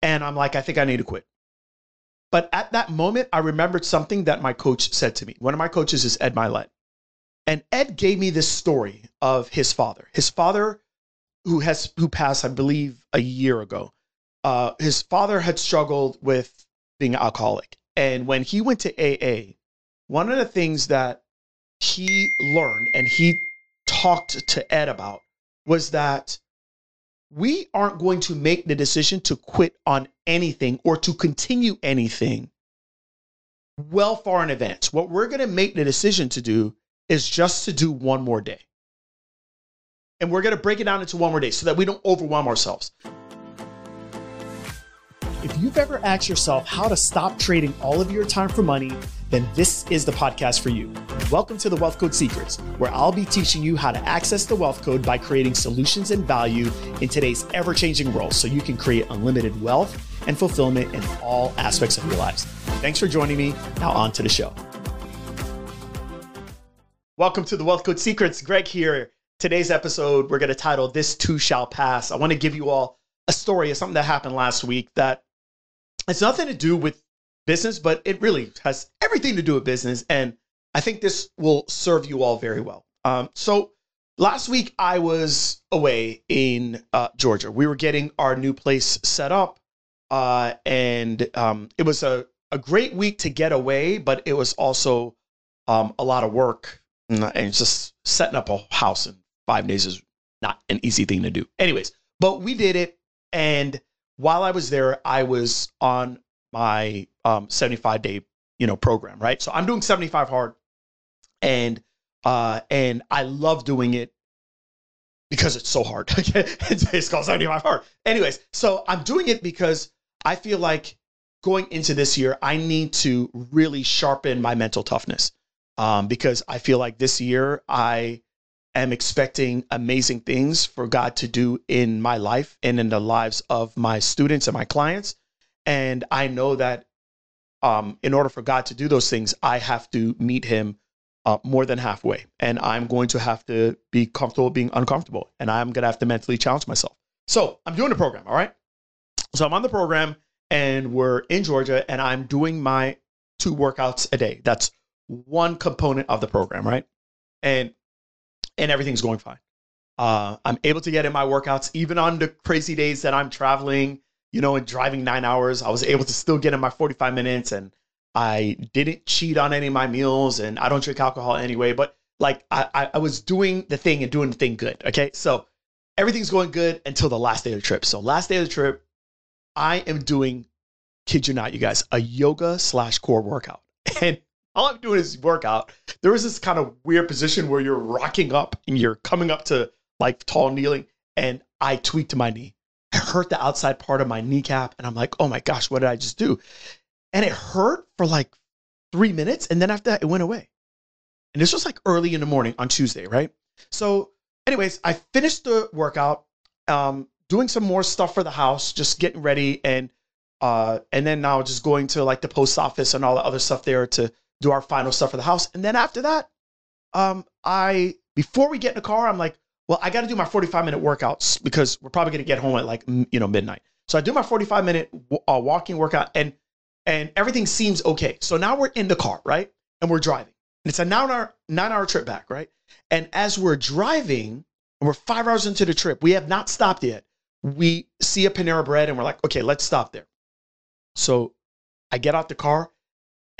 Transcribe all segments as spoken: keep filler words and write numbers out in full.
And I'm like, I think I need to quit. But at that moment, I remembered something that my coach said to me. One of my coaches is Ed Mylett. And Ed gave me this story of his father. His father, who has who passed, I believe, a year ago, uh, his father had struggled with being an alcoholic. And when he went to A A, one of the things that he learned and he talked to Ed about was that we aren't going to make the decision to quit on anything or to continue anything well far in advance. What we're going to make the decision to do is just to do one more day. And we're going to break it down into one more day so that we don't overwhelm ourselves. If you've ever asked yourself how to stop trading all of your time for money, then this is the podcast for you. Welcome to The Wealth Code Secrets, where I'll be teaching you how to access the wealth code by creating solutions and value in today's ever-changing world so you can create unlimited wealth and fulfillment in all aspects of your lives. Thanks for joining me. Now on to the show. Welcome to The Wealth Code Secrets. Greg here. Today's episode, we're going to title This Too Shall Pass. I want to give you all a story of something that happened last week that it's nothing to do with business, but it really has everything to do with business. And I think this will serve you all very well. Um, so last week I was away in uh, Georgia. We were getting our new place set up uh, and um, it was a, a great week to get away, but it was also um, a lot of work, and, and just setting up a house in five days is not an easy thing to do. Anyways, but we did it. And while I was there, I was on my um, seventy-five day, you know, program, right? So I'm doing seventy-five hard, and uh, and I love doing it because it's so hard. It's called seventy-five hard. Anyways, so I'm doing it because I feel like going into this year, I need to really sharpen my mental toughness um, because I feel like this year I am expecting amazing things for God to do in my life and in the lives of my students and my clients. And I know that um, in order for God to do those things, I have to meet him uh, more than halfway. And I'm going to have to be comfortable being uncomfortable. And I'm going to have to mentally challenge myself. So I'm doing the program, all right? So I'm on the program and we're in Georgia and I'm doing my two workouts a day. That's one component of the program, right? And and everything's going fine. Uh, I'm able to get in my workouts, even on the crazy days that I'm traveling, you know, and driving nine hours, I was able to still get in my forty-five minutes, and I didn't cheat on any of my meals, and I don't drink alcohol anyway, but like I, I was doing the thing and doing the thing good. Okay. So everything's going good until the last day of the trip. So last day of the trip, I am doing, kid you not, you guys, a yoga slash core workout. And all I'm doing is workout. There is this kind of weird position where you're rocking up and you're coming up to like tall kneeling, and I tweaked my knee. I hurt the outside part of my kneecap, and I'm like, oh my gosh, what did I just do? And it hurt for like three minutes, and then after that, it went away. And this was like early in the morning on Tuesday, right? So anyways, I finished the workout, um, doing some more stuff for the house, just getting ready, and uh, and then now just going to like the post office and all the other stuff there to do our final stuff for the house. And then after that, um, I, before we get in the car, I'm like, well, I got to do my forty-five minute workouts because we're probably going to get home at like, you know, midnight. So I do my forty-five minute uh, walking workout, and, and everything seems okay. So now we're in the car, right? And we're driving, and it's a nine hour, nine hour trip back. Right. And as we're driving, and we're five hours into the trip, we have not stopped yet. We see a Panera Bread and we're like, okay, let's stop there. So I get out the car,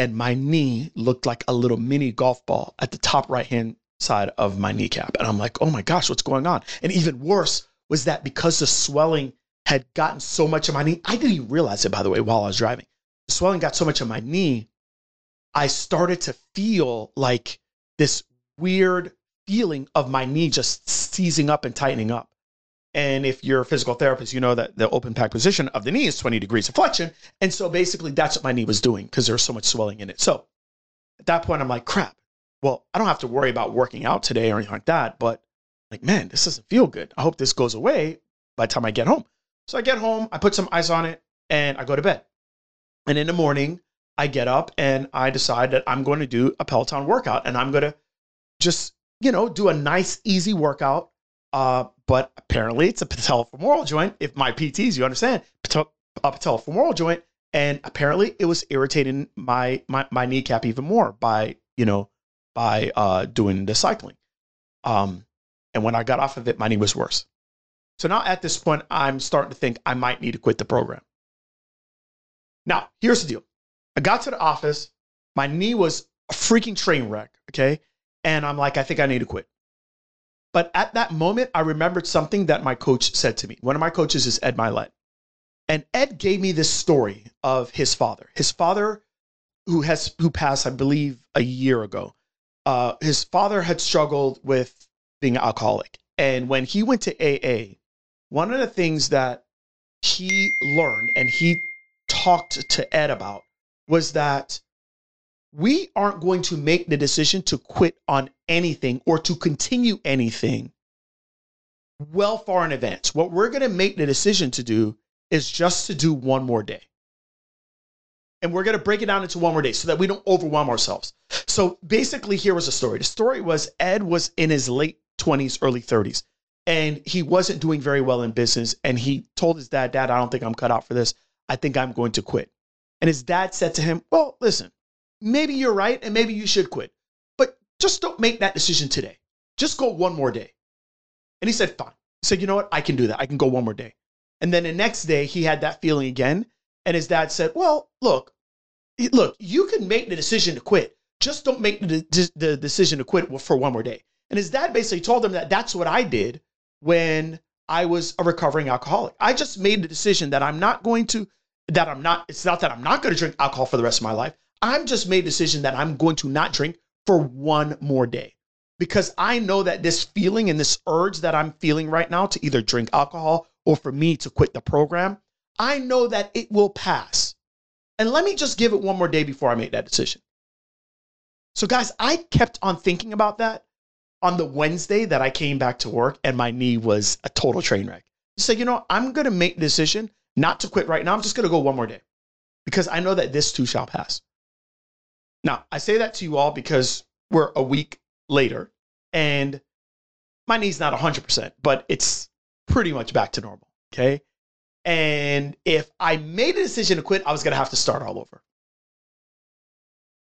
and my knee looked like a little mini golf ball at the top right-hand side of my kneecap. And I'm like, oh my gosh, what's going on? And even worse was that because the swelling had gotten so much of my knee, I didn't realize it, by the way, while I was driving. The swelling got so much of my knee, I started to feel like this weird feeling of my knee just seizing up and tightening up. And if you're a physical therapist, you know that the open pack position of the knee is twenty degrees of flexion. And so basically that's what my knee was doing because there was so much swelling in it. So at that point, I'm like, crap. Well, I don't have to worry about working out today or anything like that. But like, man, this doesn't feel good. I hope this goes away by the time I get home. So I get home, I put some ice on it, and I go to bed. And in the morning, I get up and I decide that I'm going to do a Peloton workout. And I'm going to just, you know, do a nice, easy workout. Uh, but apparently it's a patellofemoral joint. If my P Ts, you understand, uh, patellofemoral joint, and apparently it was irritating my my my kneecap even more by you know by uh, doing the cycling. Um, and when I got off of it, my knee was worse. So now at this point, I'm starting to think I might need to quit the program. Now, here's the deal. I got to the office. My knee was a freaking train wreck, okay? And I'm like, I think I need to quit. But at that moment, I remembered something that my coach said to me. One of my coaches is Ed Mylett. And Ed gave me this story of his father. His father, who has who passed, I believe, a year ago. Uh, his father had struggled with being an alcoholic. And when he went to A A, one of the things that he learned and he talked to Ed about was that we aren't going to make the decision to quit on anything or to continue anything well far in advance. What we're going to make the decision to do is just to do one more day. And we're going to break it down into one more day so that we don't overwhelm ourselves. So basically, here was a story. The story was Ed was in his late twenties, early thirties. And he wasn't doing very well in business. And he told his dad, Dad, I don't think I'm cut out for this. I think I'm going to quit. And his dad said to him, well, listen, maybe you're right and maybe you should quit. But just don't make that decision today. Just go one more day. And he said, fine. He said, you know what? I can do that. I can go one more day. And then the next day he had that feeling again. And his dad said, well, look, look, you can make the decision to quit. Just don't make the, the decision to quit for one more day. And his dad basically told him that that's what I did when I was a recovering alcoholic. I just made the decision that I'm not going to, that I'm not, it's not that I'm not going to drink alcohol for the rest of my life. I'm just made a decision that I'm going to not drink for one more day because I know that this feeling and this urge that I'm feeling right now to either drink alcohol or for me to quit the program, I know that it will pass. And let me just give it one more day before I make that decision. So guys, I kept on thinking about that. On the Wednesday that I came back to work and my knee was a total train wreck. I said, you know, I'm going to make the decision not to quit right now. I'm just going to go one more day because I know that this too shall pass. Now, I say that to you all because we're a week later and my knee's not one hundred percent, but it's pretty much back to normal, okay? And if I made a decision to quit, I was going to have to start all over.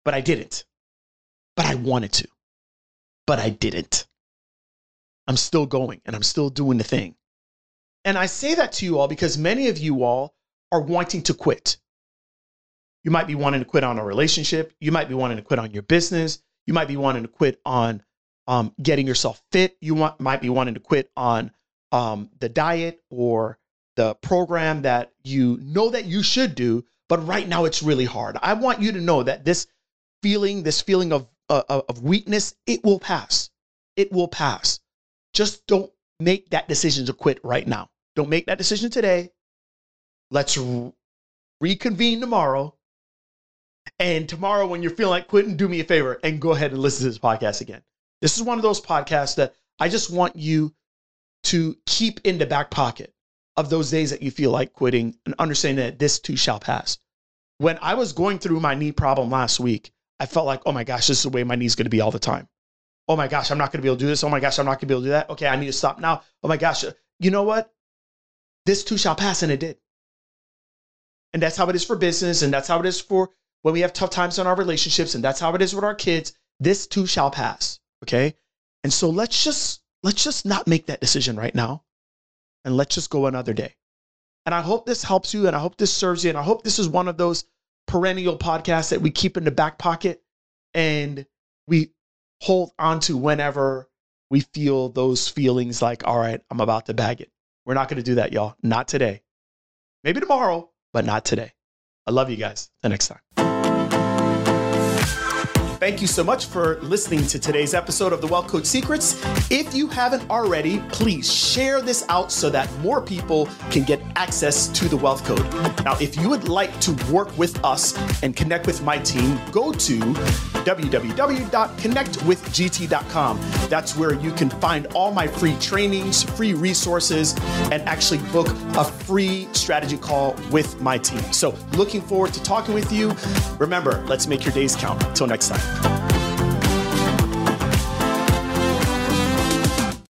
But I didn't. But I wanted to. But I didn't. I'm still going and I'm still doing the thing. And I say that to you all because many of you all are wanting to quit. You might be wanting to quit on a relationship. You might be wanting to quit on your business. You might be wanting to quit on um, getting yourself fit. You want, might be wanting to quit on um, the diet or the program that you know that you should do, but right now it's really hard. I want you to know that this feeling, this feeling of Uh, of weakness, it will pass. It will pass. Just don't make that decision to quit right now. Don't make that decision today. Let's re reconvene tomorrow. And tomorrow when you're feeling like quitting, do me a favor and go ahead and listen to this podcast again. This is one of those podcasts that I just want you to keep in the back pocket of those days that you feel like quitting and understanding that this too shall pass. When I was going through my knee problem last week, I felt like, oh my gosh, this is the way my knee's going to be all the time. Oh my gosh, I'm not going to be able to do this. Oh my gosh, I'm not going to be able to do that. Okay, I need to stop now. Oh my gosh, you know what? This too shall pass, and it did. And that's how it is for business, and that's how it is for when we have tough times in our relationships, and that's how it is with our kids. This too shall pass, okay? And so let's just, let's just not make that decision right now, and let's just go another day. And I hope this helps you, and I hope this serves you, and I hope this is one of those perennial podcast that we keep in the back pocket and we hold on to whenever we feel those feelings like, all right, I'm about to bag it. We're not going to do that, y'all. Not today. Maybe tomorrow, but not today. I love you guys. Till next time. Thank you so much for listening to today's episode of The Wealth Code Secrets. If you haven't already, please share this out so that more people can get access to The Wealth Code. Now, if you would like to work with us and connect with my team, go to w w w dot connect with g t dot com. That's where you can find all my free trainings, free resources, and actually book a free strategy call with my team. So looking forward to talking with you. Remember, let's make your days count. Till next time.